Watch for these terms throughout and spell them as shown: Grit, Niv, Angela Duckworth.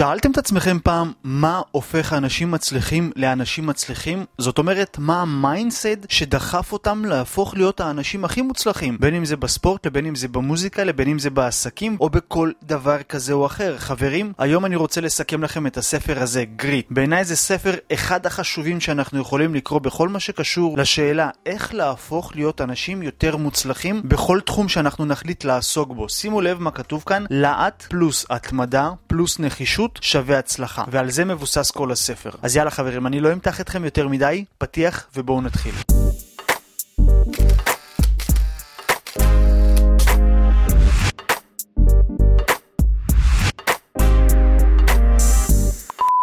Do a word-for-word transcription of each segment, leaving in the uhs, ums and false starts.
שאלתם את עצמכם פעם מה הופך אנשים מצליחים לאנשים מצליחים? זאת אומרת, מה המיינדסט שדחף אותם להפוך להיות האנשים הכי מוצלחים? בין אם זה בספורט, לבין אם זה במוזיקה, לבין אם זה בעסקים, או בכל דבר כזה או אחר. חברים, היום אני רוצה לסכם לכם את הספר הזה, גריט. בעיניי זה ספר אחד החשובים שאנחנו יכולים לקרוא בכל מה שקשור לשאלה איך להפוך להיות אנשים יותר מוצלחים בכל תחום שאנחנו נחליט לעסוק בו. שימו לב מה כתוב כאן, לאט פלוס התמדה פלוס נחישות שווה הצלחה, ועל זה מבוסס כל הספר. אז יאללה חברים, אני לא אמתח אתכם יותר מדי, פתיח ובואו נתחיל.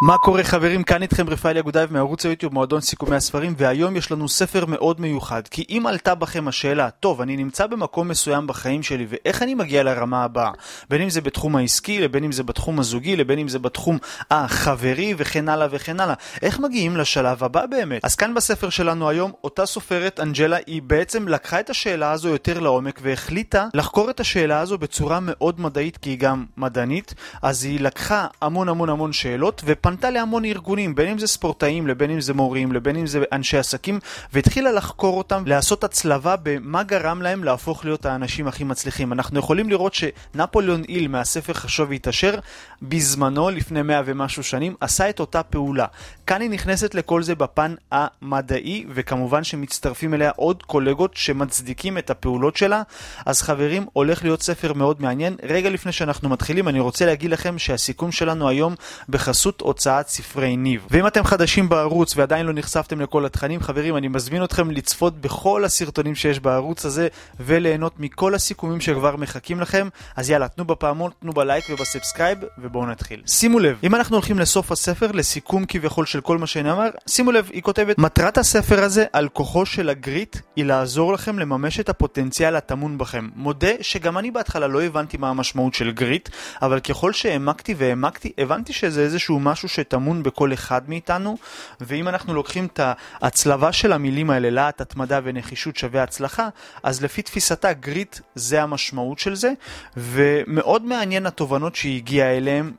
מה קורה חברים? כאן איתכם רפאל יגודייב מערוץ היוטיוב מועדון סיכומי הספרים, והיום יש לנו ספר מאוד מיוחד, כי אם עלתה בכם השאלה, טוב, אני נמצא במקום מסוים בחיים שלי ואיך אני מגיע לרמה הבאה, בין אם זה בתחום העסקי, לבין אם זה בתחום הזוגי, לבין אם זה בתחום החברי וכן הלאה וכן הלאה, איך מגיעים לשלב הבא באמת? אז כאן בספר שלנו היום, אותה סופרת אנג'לה, היא בעצם לקחה את השאלה הזו יותר לעומק והחליטה לחקור את השאלה הזו בצורה מאוד מדעית, כי היא גם מדענית, אז היא לקחה המון המון המון שאלות ופנ להמון ארגונים, בין אם זה ספורטאים, לבין אם זה מורים, לבין אם זה אנשי עסקים, והתחילה לחקור אותם, לעשות הצלבה במה גרם להם להפוך להיות האנשים הכי מצליחים. אנחנו יכולים לראות שנפוליון איל מהספר חשוב והתעשר, בזמנו, לפני מאה ומשהו שנים, עשה את אותה פעולה. כאן היא נכנסת לכל זה בפן המדעי, וכמובן שמצטרפים אליה עוד קולגות שמצדיקים את הפעולות שלה. אז חברים, הולך להיות ספר מאוד מעניין. רגע לפני שאנחנו מתחילים, אני רוצה להגיד לכם שהסיכום שלנו היום בחסות הוצאת ספרי ניב. ואם אתם חדשים בערוץ ועדיין לא נחשפתם לכל התכנים, חברים, אני מזמין אתכם לצפות בכל הסרטונים שיש בערוץ הזה וליהנות מכל הסיכומים שכבר מחכים לכם. אז יאללה, תנו בפעמון, תנו בלייק ובסאבסקרייב, ובואו נתחיל. שימו לב, אם אנחנו הולכים לסוף הספר, לסיכום כביכול של כל מה שנאמר, שימו לב, היא כותבת, מטרת הספר הזה על כוחו של הגריט היא לעזור לכם לממש את הפוטנציאל הטמון בכם. מודה שגם אני בהתחלה לא הבנתי מה המשמעות של גריט, אבל ככל שהעמקתי והעמקתי, הבנתי שזה איזשהו משהו שתמון בכל אחד מאיתנו, ואם אנחנו לוקחים את ההצלבה של המילים האלה, לאט, התמדה ונחישות שווה הצלחה, אז לפי תפיסתה גריט זה המשמעות של זה, ומאוד מעניין התובנות שהיא הגיעה אליהם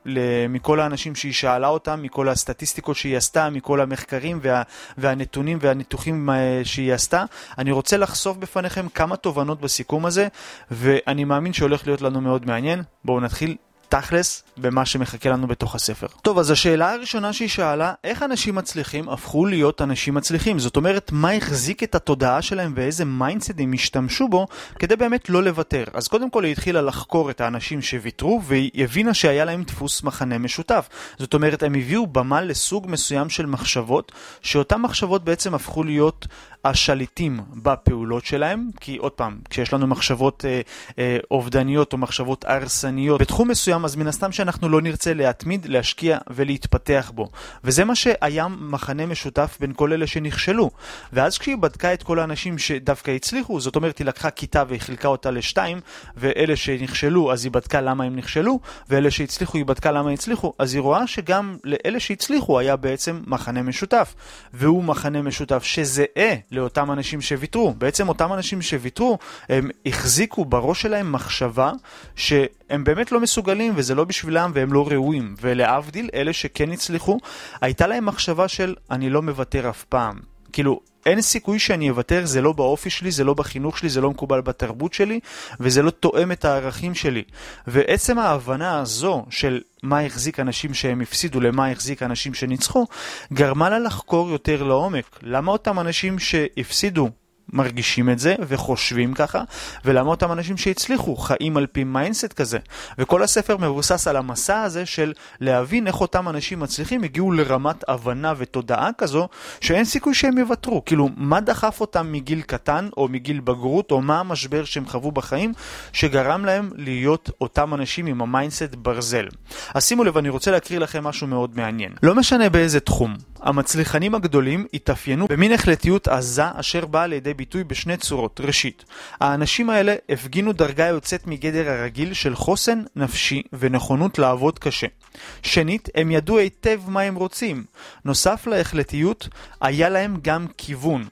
מכל האנשים שהיא שאלה אותם, מכל הסטטיסטיקות שהיא עשתה, מכל המחקרים וה, והנתונים והניתוחים שהיא עשתה. אני רוצה לחשוף בפניכם כמה תובנות בסיכום הזה, ואני מאמין שהולך להיות לנו מאוד מעניין. בואו נתחיל תכלס במה שמחכה לנו בתוך הספר. טוב, אז השאלה הראשונה שהיא שאלה, איך אנשים מצליחים הפכו להיות אנשים מצליחים? זאת אומרת, מה החזיק את התודעה שלהם ואיזה מיינדסטים השתמשו בו כדי באמת לא לוותר? אז קודם כל היא התחילה לחקור את האנשים שוויתרו, והיא הבינה שהיה להם דפוס מחנה משותף. זאת אומרת, הם הביאו במה לסוג מסוים של מחשבות, שאותן מחשבות בעצם הפכו להיות השליטים בפעולות שלהם, כי עוד פעם, כשיש לנו מחשבות אה, אה, אובדניות או מחשבות הרסניות בתחום מסוים, אז מן הסתם שאנחנו לא נרצה להתמיד, להשקיע ולהתפתח בו. וזה מה שהיה מחנה משותף בין כל אלה שנכשלו. ואז כשהיא בדקה את כל האנשים שדווקא הצליחו, זאת אומרת, היא לקחה כיתה והחילקה אותה לשתיים, ואלה שנכשלו, אז היא בדקה למה הם נכשלו, ואלה שהצליחו, היא בדקה למה הצליחו, אז היא רואה שגם לאלה שהצליחו היה בעצם מחנה משותף, והוא מחנה משותף שזהה לאותם אנשים שוויתרו. בעצם אותם אנשים שוויתרו, הם החזיקו בראש שלהם מחשבה שהם באמת לא מסוגלים וזה לא בשבילם והם לא ראויים. ולהבדיל, אלה שכן הצליחו, הייתה להם מחשבה של אני לא מוותר אף פעם. כאילו, אין סיכוי שאני אוותר, זה לא באופי שלי, זה לא בחינוך שלי, זה לא מקובל בתרבות שלי, וזה לא תואם את הערכים שלי. ועצם ההבנה הזו של מה החזיק אנשים שהם הפסידו למה החזיק אנשים שניצחו, גרמה לה לחקור יותר לעומק. למה אותם אנשים שהפסידו מרגישים את זה וחושבים ככה, ולמה אותם אנשים שהצליחו חיים על פי מיינסט כזה. וכל הספר מבוסס על המסע הזה של להבין איך אותם אנשים מצליחים הגיעו לרמת הבנה ותודעה כזו שאין סיכוי שהם יוותרו. כאילו, מה דחף אותם מגיל קטן או מגיל בגרות, או מה המשבר שהם חוו בחיים שגרם להם להיות אותם אנשים עם המיינסט ברזל. אז שימו לב, אני רוצה להקריא לכם משהו מאוד מעניין. לא משנה באיזה תחום, המצליחנים הגדולים התאפיינו במין החלטיות עזה אשר באה לידי ביטוי בשני צורות. ראשית, האנשים האלה הפגינו דרגה יוצאת מגדר הרגיל של חוסן נפשי ונכונות לעבוד קשה. שנית, הם ידעו היטב מה הם רוצים. נוסף להחלטיות, היה להם גם כיוון.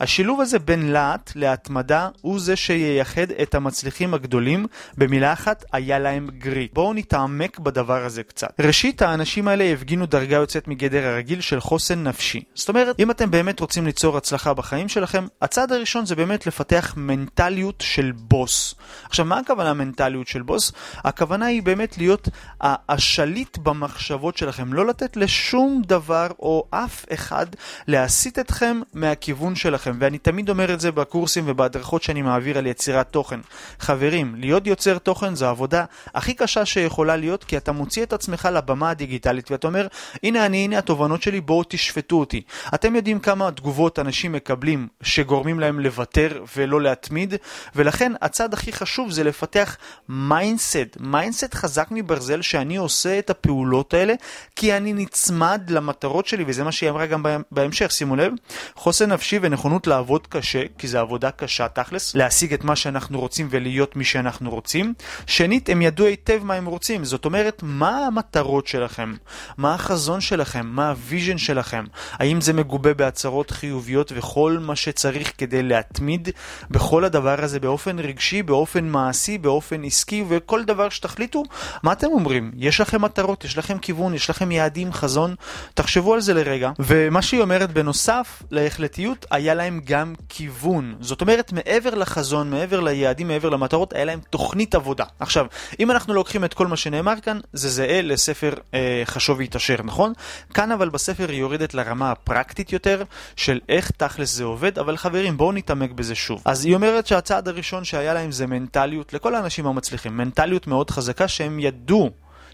השילוב הזה בין להט להתמדה הוא זה שייחד את המצליחים הגדולים. במילה אחת, היה להם גריט. בואו נתעמק בדבר הזה קצת. ראשית, האנשים האלה הפגינו דרגה יוצאת מגדר הרגיל של חוסן נפשי. זאת אומרת, אם אתם באמת רוצים ליצור הצלחה בחיים שלכם, הצעד הראשון זה באמת לפתח מנטליות של בוס. עכשיו, מה הכוונה מנטליות של בוס? הכוונה היא באמת להיות השליט במחשבות שלכם, לא לתת לשום דבר או אף אחד להסיט אתכם מהכיוון שלכם. ואני תמיד אומר את זה בקורסים ובהדרכות שאני מעביר על יצירת תוכן. חברים, להיות יוצר תוכן זה העבודה הכי קשה שיכולה להיות, כי אתה מוציא את עצמך לבמה הדיגיטלית ואתה אומר, הנה אני, הנה התובנות שלי, בואו תשפטו אותי. אתם יודעים כמה תגובות אנשים מקבלים שגורמים להם לוותר ולא להתמיד, ולכן הצד הכי חשוב זה לפתח מיינסט, מיינסט חזק מברזל, שאני עושה את הפעולות האלה כי אני נצמד למטרות שלי, וזה מה שהיא אמרה גם בהמשך, שימו לב, חוסן נפשי ונכונות לעבוד קשה, כי זה עבודה קשה תכלס, להשיג את מה שאנחנו רוצים ולהיות מי שאנחנו רוצים. שנית, הם ידעו היטב מה הם רוצים, זאת אומרת, מה המטרות שלכם? מה החזון שלכם? מה הוויז'ן שלכם? האם זה מגובה בהצהרות חיוביות וכל מה שצריך כדי להתמיד בכל הדבר הזה באופן רגשי, באופן מעשי, באופן עסקי וכל דבר שתחליטו? מה אתם אומרים? יש לכם מטרות, יש לכם כיוון, יש לכם יעדים, חזון? תחשבו על זה לרגע. ומה שהיא אומרת בנוסף להחלטיות, היה להם גם כיוון. זאת אומרת, מעבר לחזון, מעבר ליעדים, מעבר למטרות, היה להם תוכנית עבודה. עכשיו, אם אנחנו לוקחים את כל מה שנאמר כאן, זה זהה לספר אה, חשוב ויתעשר, נכון? כאן אבל בספר היא יורדת לרמה הפרקטית יותר של איך תכלס זה עובד, אבל חברים, בואו נתעמק בזה שוב. אז היא אומרת שהצעד הראשון שהיה להם זה מנטליות, לכל האנשים המצליחים, מנטליות מאוד חזקה שהם ידעו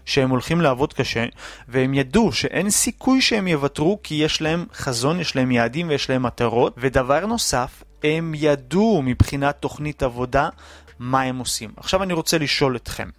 שהם הולכים לעבוד קשה, והם ידעו שאין סיכוי שהם יוותרו כי יש להם חזון, יש להם יעדים ויש להם מטרות. ודבר נוסף, הם ידעו מבחינת תוכנית עבודה מה הם עושים. עכשיו אני רוצה לשאול אתכם,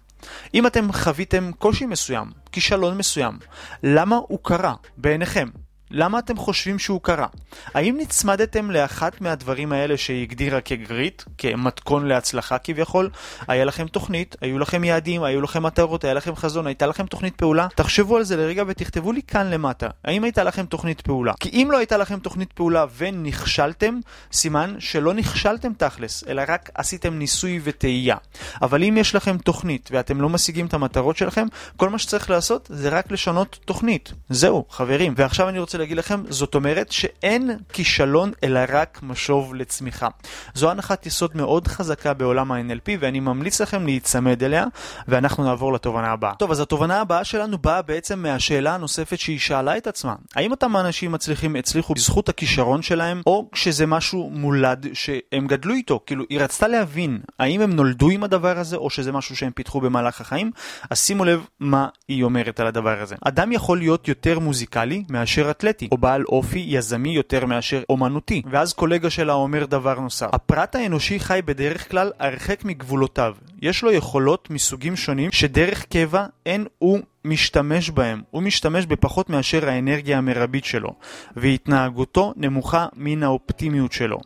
אם אתם חוויתם קושי מסוים, כישלון מסוים, למה הוא קרה בעיניכם? למה אתם חושבים שהוא קרה? האם נצמדתם לאחת מהדברים האלה שהיא הגדירה כגריט, כמתכון להצלחה כביכול? היה לכם תוכנית, היו לכם יעדים, היו לכם מטרות, היה לכם חזון, הייתה לכם תוכנית פעולה? תחשבו על זה לרגע ותכתבו לי כאן למטה, האם הייתה לכם תוכנית פעולה? כי אם לא הייתה לכם תוכנית פעולה ונכשלתם, סימן שלא נכשלתם תכלס, אלא רק עשיתם ניסוי ותהייה. אבל אם יש לכם תוכנית ואתם לא משיגים את המטרות שלכם, כל מה שצריך לעשות זה רק לשנות תוכנית. זהו, חברים. ועכשיו אני רוצה להגיד לכם, זאת אומרת שאין כישלון אלא רק משוב לצמיחה. זו הנחת יסוד מאוד חזקה בעולם ה-אן אל פי, ואני ממליץ לכם להיצמד אליה, ואנחנו נעבור לתובנה הבאה. טוב, אז התובנה הבאה שלנו באה בעצם מהשאלה הנוספת שהיא שאלה את עצמה. האם אותם אנשים מצליחים הצליחו בזכות הכישרון שלהם, או שזה משהו מולד שהם גדלו איתו? כאילו, היא רצתה להבין האם הם נולדו עם הדבר הזה, או שזה משהו שהם פיתחו במהלך החיים? אז שימו לב מה היא אומרת על הדבר הזה. אדם יכול להיות יותר מוזיקלי מאשר אתלטי, או בעל אופי יזמי יותר מאשר אומנותי. ואז קולגה שלה אומר דבר נוסף. הפרט האנושי חי בדרך כלל הרחק מגבולותיו. יש לו יכולות מסוגים שונים שדרך קבע אין הוא משתמש בהם. הוא משתמש בפחות מאשר האנרגיה המרבית שלו. והתנהגותו נמוכה מן האופטימיות שלו.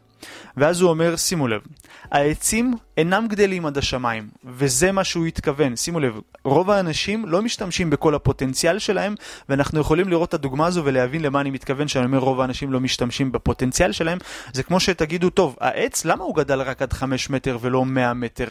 ואז הוא אומר, שימו לב, העצים אינם גדלים עד השמיים, וזה מה שהוא התכוון. שימו לב, רוב האנשים לא משתמשים בכל הפוטנציאל שלהם, ואנחנו יכולים לראות את הדוגמה הזו ולהבין למה אני מתכוון שאני אומר רוב האנשים לא משתמשים בפוטנציאל שלהם. זה כמו שתגידו, טוב, העץ, למה הוא גדל רק עד חמישה מטר ולא מאה מטר?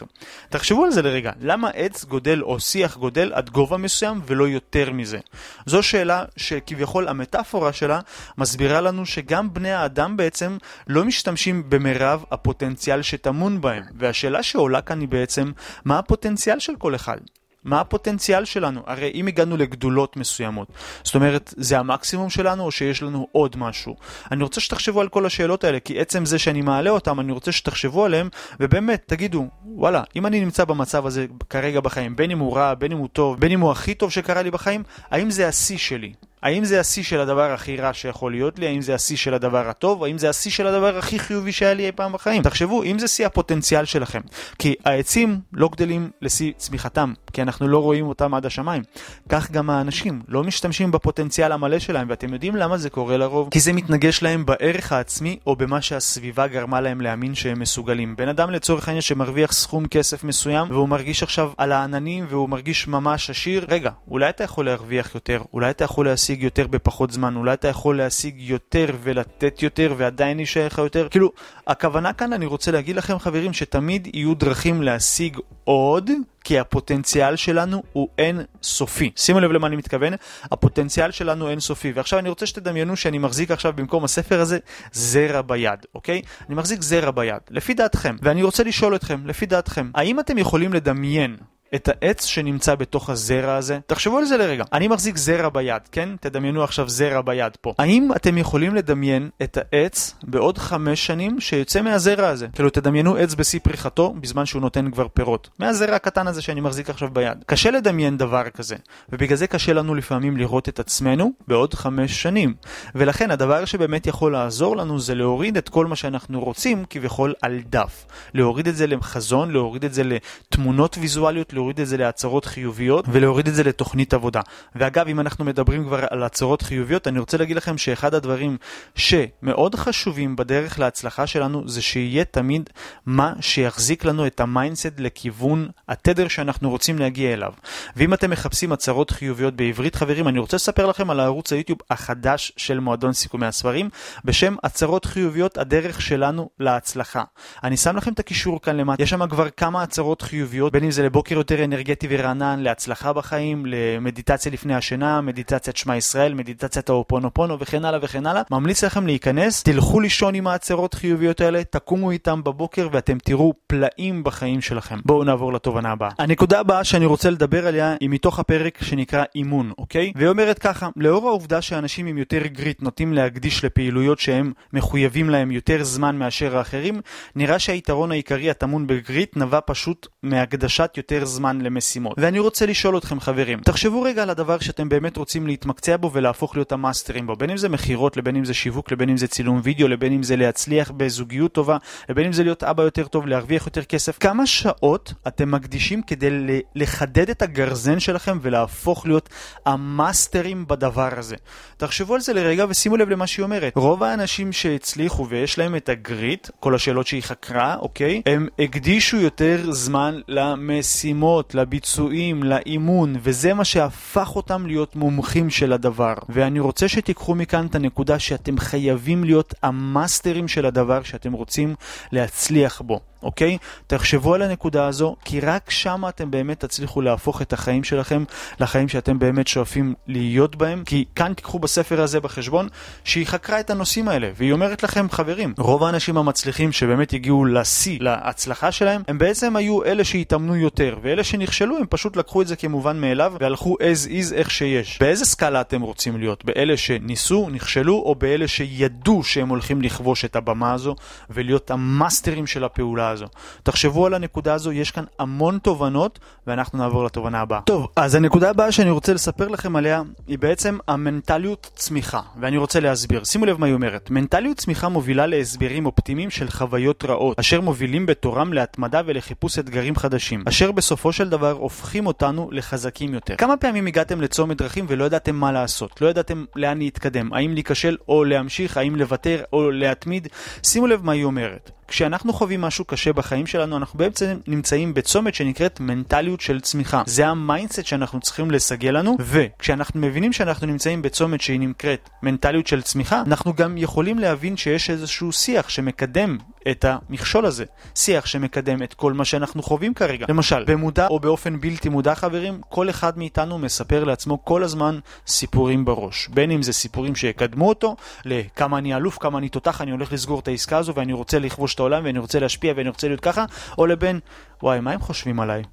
תחשבו על זה לרגע, למה עץ גודל או שיח גודל עד גובה מסוים ולא יותר מזה? זו שאלה שכביכול המטאפורה שלה מסבירה לנו שגם בני האדם בעצם לא משתמשים במרב הפוטנציאל שטמון בהם. והשאלה שעולה כאן היא בעצם, מה הפוטנציאל של כל אחד? מה הפוטנציאל שלנו? הרי אם הגענו לגדולות מסוימות, זאת אומרת, זה המקסימום שלנו או שיש לנו עוד משהו? אני רוצה שתחשבו על כל השאלות האלה, כי עצם זה שאני מעלה אותם, אני רוצה שתחשבו עליהם, ובאמת, תגידו, וואלה, אם אני נמצא במצב הזה כרגע בחיים, בין אם הוא רע, בין אם הוא טוב, בין אם הוא הכי טוב שקרה לי בחיים, האם זה השיא שלי? האם זה השיא של הדבר הכי רע שיכול להיות לי? האם זה השיא של הדבר הטוב? האם זה השיא של הדבר הכי חיובי שהיה לי אי פעם בחיים? תחשבו, אם זה שיא הפוטנציאל שלכם. כי העצים לא גדלים לשיא צמיחתם, כי אנחנו לא רואים אותם עד השמיים. כך גם האנשים לא משתמשים בפוטנציאל המלא שלהם, ואתם יודעים למה זה קורה לרוב? כי זה מתנגש להם בערך העצמי, או במה שהסביבה גרמה להם להאמין שהם מסוגלים. בן אדם לצורך העניין שמרוויח סכום כסף מסוים, והוא מרגיש עכשיו על העננים, והוא מרגיש ממש עשיר. רגע, אולי אתה יכול להרוויח יותר, אולי אתה יכול להשיג להשיג יותר בפחות זמן, אולי אתה יכול להשיג יותר ולתת יותר ועדיין יישאר לך יותר. כאילו, הכוונה כאן, אני רוצה להגיד לכם חברים, שתמיד יהיו דרכים להשיג עוד, כי הפוטנציאל שלנו הוא אין סופי. שימו לב למה אני מתכוון, הפוטנציאל שלנו אין סופי. ועכשיו אני רוצה שתדמיינו שאני מחזיק עכשיו במקום הספר הזה זרע ביד, אוקיי? אני מחזיק זרע ביד, לפי דעתכם. ואני רוצה לשאול אתכם, לפי דעתכם, האם אתם יכולים לדמיין את העץ שנמצא בתוך הזרע הזה? תחשבו על זה לרגע. אני מחזיק זרע ביד, כן? תדמיינו עכשיו זרע ביד פה. האם אתם יכולים לדמיין את העץ בעוד חמש שנים שיוצא מהזרע הזה? כאילו תדמיינו עץ בשיא פריחתו בזמן שהוא נותן כבר פירות. מהזרע הקטן הזה שאני מחזיק עכשיו ביד. קשה לדמיין דבר כזה. ובגלל זה קשה לנו לפעמים לראות את עצמנו בעוד חמש שנים. ולכן הדבר שבאמת יכול לעזור לנו זה להוריד את כל מה שאנחנו רוצים כביכול על דף. להוריד את זה לחזון, להוריד את זה לתמונות ויזואליות, להוריד את זה להצהרות חיוביות ולהוריד את זה לתוכנית עבודה. ואגב, אם אנחנו מדברים כבר על הצהרות חיוביות, אני רוצה להגיד לכם שאחד הדברים שמאוד חשובים בדרך להצלחה שלנו זה שיהיה תמיד מה שיחזיק לנו את המיינדסט לכיוון התדר שאנחנו רוצים להגיע אליו. ואם אתם מחפשים הצהרות חיוביות בעברית, חברים, אני רוצה לספר לכם על הערוץ היוטיוב החדש של מועדון סיכומי הספרים בשם הצהרות חיוביות, הדרך שלנו להצלחה. אני שם לכם את הקישור כאן למטה. יש שם כבר כמה הצהרות חיוביות, בין אם זה לבוקר יותר אנרגטי ורענן, להצלחה בחיים, למדיטציה לפני השינה, מדיטציית שמע ישראל, מדיטציית האופונופונו וכן הלאה וכן הלאה. ממליץ לכם להיכנס, תלכו לישון עם ההצהרות חיוביות האלה, תקומו איתם בבוקר ואתם תראו פלאים בחיים שלכם. בואו נעבור לתובנה הבאה. הנקודה הבאה שאני רוצה לדבר עליה היא מתוך הפרק שנקרא אימון, אוקיי? והיא אומרת ככה, לאור העובדה שאנשים עם יותר גריט נוטים להקדיש לפעילויות שהם מחויבים להם יותר זמן מאשר האחרים, נראה שהיתרון העיקרי הטמון בגריט נבע פשוט מהקדשת יותר זמן למשימות. ואני רוצה לשאול אתכם חברים, תחשבו רגע על הדבר שאתם באמת רוצים להתמקצע בו ולהפוך להיות המאסטרים בו, בין אם זה מחירות, לבין אם זה שיווק, לבין אם זה צילום וידאו, לבין אם זה להצליח בזוגיות טובה, לבין אם זה להיות אבא יותר טוב, להרוויח יותר כסף. כמה שעות אתם מקדישים כדי לחדד את הגרזן שלכם ולהפוך להיות המאסטרים בדבר הזה? תחשבו על זה לרגע ושימו לב למה שהיא אומרת. רוב האנשים שהצליחו ויש להם את הגריט, כל השאלות שהיא חקרה, אוקיי, הם הקדישו יותר זמן למשימות, לביצועים, לאימון, וזה מה שהפך אותם להיות מומחים של הדבר. ואני רוצה שתיקחו מכאן את הנקודה שאתם חייבים להיות המאסטרים של הדבר שאתם רוצים להצליח בו. אוקיי? תחשבו על הנקודה הזו, כי רק שם אתם באמת תצליחו להפוך את החיים שלכם לחיים שאתם באמת שואפים להיות בהם, כי כאן תיקחו בספר הזה בחשבון שהיא חקרה את הנושאים האלה, והיא אומרת לכם, חברים, רוב האנשים המצליחים שבאמת הגיעו לשיא, להצלחה שלהם, הם בעצם היו אלה שהתאמנו יותר, ואלה שנכשלו הם פשוט לקחו את זה כמובן מאליו, והלכו as is איך שיש. באיזה סקאלה אתם רוצים להיות? באלה שניסו, נכשלו, או באלה שידעו שהם הולכים לכבוש את הבמה הזו ולהיות המאסטרים של הפעולה הזו. תחשבו על הנקודה הזו, יש כאן המון תובנות, ואנחנו נעבור לתובנה הבאה. טוב, אז הנקודה הבאה שאני רוצה לספר לכם עליה, היא בעצם המנטליות צמיחה, ואני רוצה להסביר. שימו לב מה היא אומרת. מנטליות צמיחה מובילה להסברים אופטימיים של חוויות רעות, אשר מובילים בתורם להתמדה ולחיפוש אתגרים חדשים, אשר בסופו של דבר הופכים אותנו לחזקים יותר. כמה פעמים הגעתם לצומת דרכים ולא ידעתם מה לעשות, לא ידעתם לאן להתקדם, האם להיכשל או להמשיך, האם לוותר או להתמיד? שימו לב מה היא אומרת. כשאנחנו חווים משהו קשה בחיים שלנו, אנחנו בעצם נמצאים בצומת שנקראת מנטליות של צמיחה. זה המיינדסט שאנחנו צריכים לסגל לנו, וכשאנחנו מבינים שאנחנו נמצאים בצומת שהיא נקראת מנטליות של צמיחה, אנחנו גם יכולים להבין שיש איזשהו שיח שמקדם את המכשול הזה. שיח שמקדם את כל מה שאנחנו חווים כרגע. למשל, במודע או באופן בלתי מודע, חברים, כל אחד מאיתנו מספר לעצמו כל הזמן סיפורים בראש. בין אם זה סיפורים שיקדמו אותו, לכמה אני אלוף, כמה אני תותח, אני הולך לסגור את העסקה הזו ואני רוצה לכבוש את העולם ואני רוצה להשפיע ואני רוצה להיות ככה, או לבין, וואי, מה הם חושבים עליי?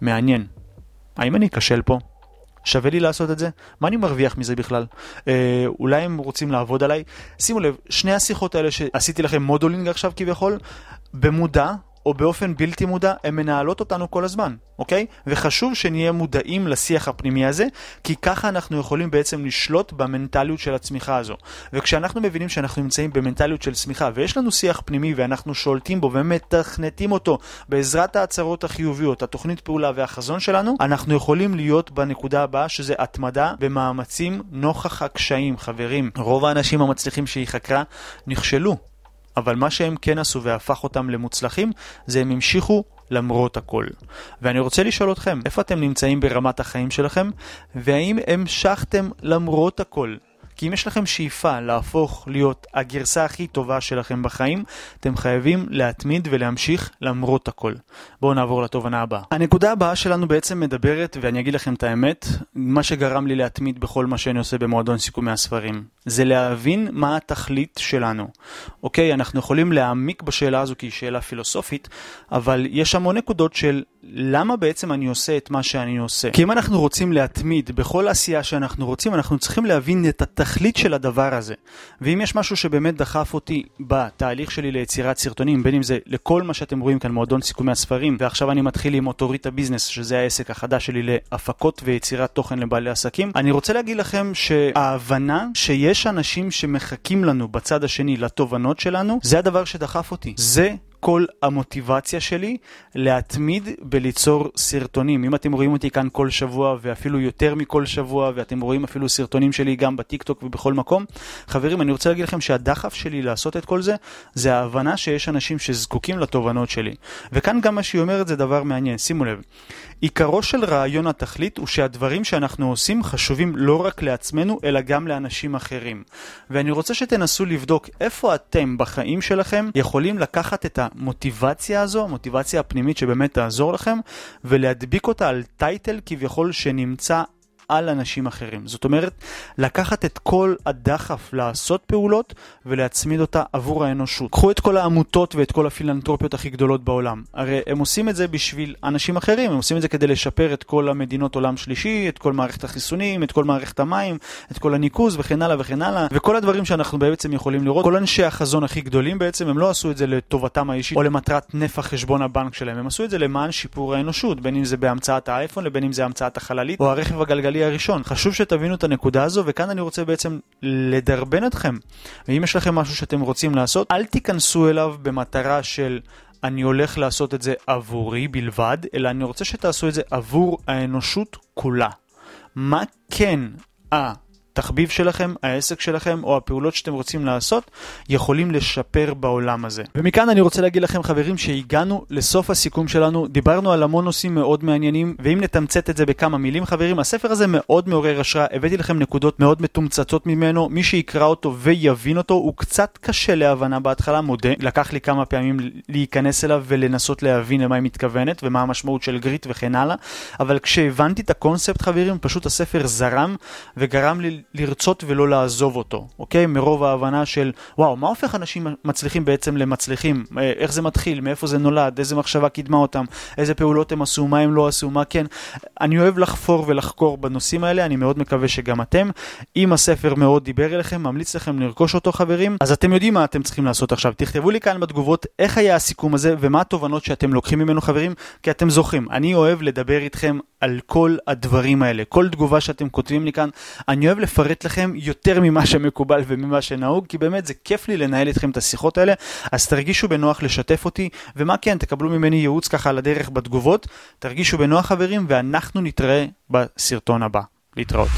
מעניין. האם אני אקשל פה? שווה לי לעשות את זה? מה אני מרוויח מזה בכלל? אה, אולי הם רוצים לעבוד עליי? שימו לב, שני השיחות האלה שעשיתי לכם מודולינג עכשיו כביכול, במודע או באופן בלתי מודע, הן מנהלות אותנו כל הזמן, אוקיי? וחשוב שנהיה מודעים לשיח הפנימי הזה, כי ככה אנחנו יכולים בעצם לשלוט במנטליות של הצמיחה הזו. וכשאנחנו מבינים שאנחנו נמצאים במנטליות של צמיחה, ויש לנו שיח פנימי ואנחנו שולטים בו ומתכנתים אותו בעזרת ההצהרות החיוביות, התוכנית פעולה והחזון שלנו, אנחנו יכולים להיות בנקודה הבאה, שזה התמדה במאמצים נוכח הקשיים, חברים. רוב האנשים המצליחים שהיא חקרה נכשלו. אבל מה שהם כן עשו והפך אותם למוצלחים, זה הם המשיכו למרות הכל. ואני רוצה לשאול אתכם, איפה אתם נמצאים ברמת החיים שלכם, והאם המשכתם למרות הכל? כי אם יש לכם שאיפה להפוך להיות הגרסה הכי טובה שלכם בחיים, אתם חייבים להתמיד ולהמשיך למרות הכל. בואו נעבור לתובנה הבאה. הנקודה הבאה שלנו בעצם מדברת, ואני אגיד לכם את האמת, מה שגרם לי להתמיד בכל מה שאני עושה במועדון סיכומי הספרים, זה להבין מה התכלית שלנו. אוקיי, אנחנו יכולים להעמיק בשאלה הזו כי היא שאלה פילוסופית, אבל יש המון נקודות של למה בעצם אני עושה את מה שאני עושה. כי אם אנחנו רוצים להתמיד בכל עשייה שאנחנו רוצים, אנחנו צריכים להבין את התכלית של הדבר הזה. ואם יש משהו שבאמת דחף אותי בתהליך שלי ליצירת סרטונים, בין אם זה לכל מה שאתם רואים כאן, מועדון סיכומי הספרים, ועכשיו אני מתחיל עם אוטוריטה ביזנס, שזה העסק החדש שלי להפקות ויצירת תוכן לבעלי עסקים, אני רוצה להגיד לכם שההבנה שיש אנשים שמחכים לנו בצד השני לתובנות שלנו, זה הדבר שדחף אותי. זה כל המוטיבציה שלי להתמיד בליצור סרטונים. אם אתם רואים אותי כאן כל שבוע ואפילו יותר מכל שבוע, ואתם רואים אפילו סרטונים שלי גם בטיקטוק ובכל מקום, חברים, אני רוצה להגיד לכם שהדחף שלי לעשות את כל זה, זה ההבנה שיש אנשים שזקוקים לתובנות שלי. וכאן גם מה שהיא אומרת זה דבר מעניין, שימו לב. עיקרו של רעיון התכלית הוא שהדברים שאנחנו עושים חשובים לא רק לעצמנו, אלא גם לאנשים אחרים. ואני רוצה שתנסו לבדוק איפה אתם בחיים שלכם יכולים לקחת את המוטיבציה הזו, המוטיבציה הפנימית שבאמת תעזור לכם, ולהדביק אותה על טייטל כביכול שנמצא על אנשים אחרים. זאת אומרת, לקחת את כל הדחף לעשות פעולות ולהצמיד אותה עבור האנושות. קחו את כל העמותות ואת כל הפילנטרופיות הכי גדולות בעולם. הרי הם עושים את זה בשביל אנשים אחרים, הם עושים את זה כדי לשפר את כל המדינות עולם שלישי, את כל מערכת החיסונים, את כל מערכת המים, את כל הניקוז וכן הלאה וכן הלאה. וכל הדברים שאנחנו בעצם יכולים לראות, כל אנשי החזון הכי גדולים בעצם, הם לא עשו את זה לטובתם האישית או למטרת נפח חשבון הבנק שלהם, הם עשו את זה למען שיפור האנושות, בין אם זה בהמצאת האייפון, לבין אם זה המצאת החללית או הרכב הגלגלי הראשון. חשוב שתבינו את הנקודה הזו, וכאן אני רוצה בעצם לדרבן אתכם. ואם יש לכם משהו שאתם רוצים לעשות, אל תיכנסו אליו במטרה של אני הולך לעשות את זה עבורי בלבד, אלא אני רוצה שתעשו את זה עבור האנושות כולה. מה כן אה התחביב שלכם, העסק שלכם, או הפעולות שאתם רוצים לעשות, יכולים לשפר בעולם הזה. ומכאן אני רוצה להגיד לכם, חברים, שהגענו לסוף הסיכום שלנו, דיברנו על המון נושאים מאוד מעניינים, ואם נתמצת את זה בכמה מילים, חברים, הספר הזה מאוד מעורר השראה, הבאתי לכם נקודות מאוד מתומצצות ממנו, מי שיקרא אותו ויבין אותו, הוא קצת קשה להבנה בהתחלה, מודה, לקח לי כמה פעמים להיכנס אליו ולנסות להבין למה היא מתכוונת, ומה המשמעות של גריט וכן הלאה, אבל כשהבנתי את הקונספט, חברים, פשוט הספר זרם וגרם לי לרצות ולא לעזוב אותו, אוקיי? מרוב ההבנה של, וואו, מה הופך אנשים מצליחים בעצם למצליחים? איך זה מתחיל? מאיפה זה נולד? איזה מחשבה קידמה אותם? איזה פעולות הם עשו? מה הם לא עשו? מה כן? אני אוהב לחפור ולחקור בנושאים האלה, אני מאוד מקווה שגם אתם. אם הספר מאוד דיבר אליכם, ממליץ לכם לרכוש אותו, חברים. אז אתם יודעים מה אתם צריכים לעשות עכשיו. תכתבו לי כאן בתגובות איך היה הסיכום הזה ומה התובנות שאתם לוקחים ממנו, חברים, כי אתם זוכים. אני אוהב לדבר איתכם על כל הדברים האלה. כל תגובה שאתם כותבים לי כאן, אני אוהב לפרט לכם יותר ממה שמקובל וממה שנהוג, כי באמת זה כיף לי לנהל איתכם את השיחות האלה, אז תרגישו בנוח לשתף אותי, ומה כן, תקבלו ממני ייעוץ ככה על הדרך בתגובות, תרגישו בנוח, חברים, ואנחנו נתראה בסרטון הבא. להתראות.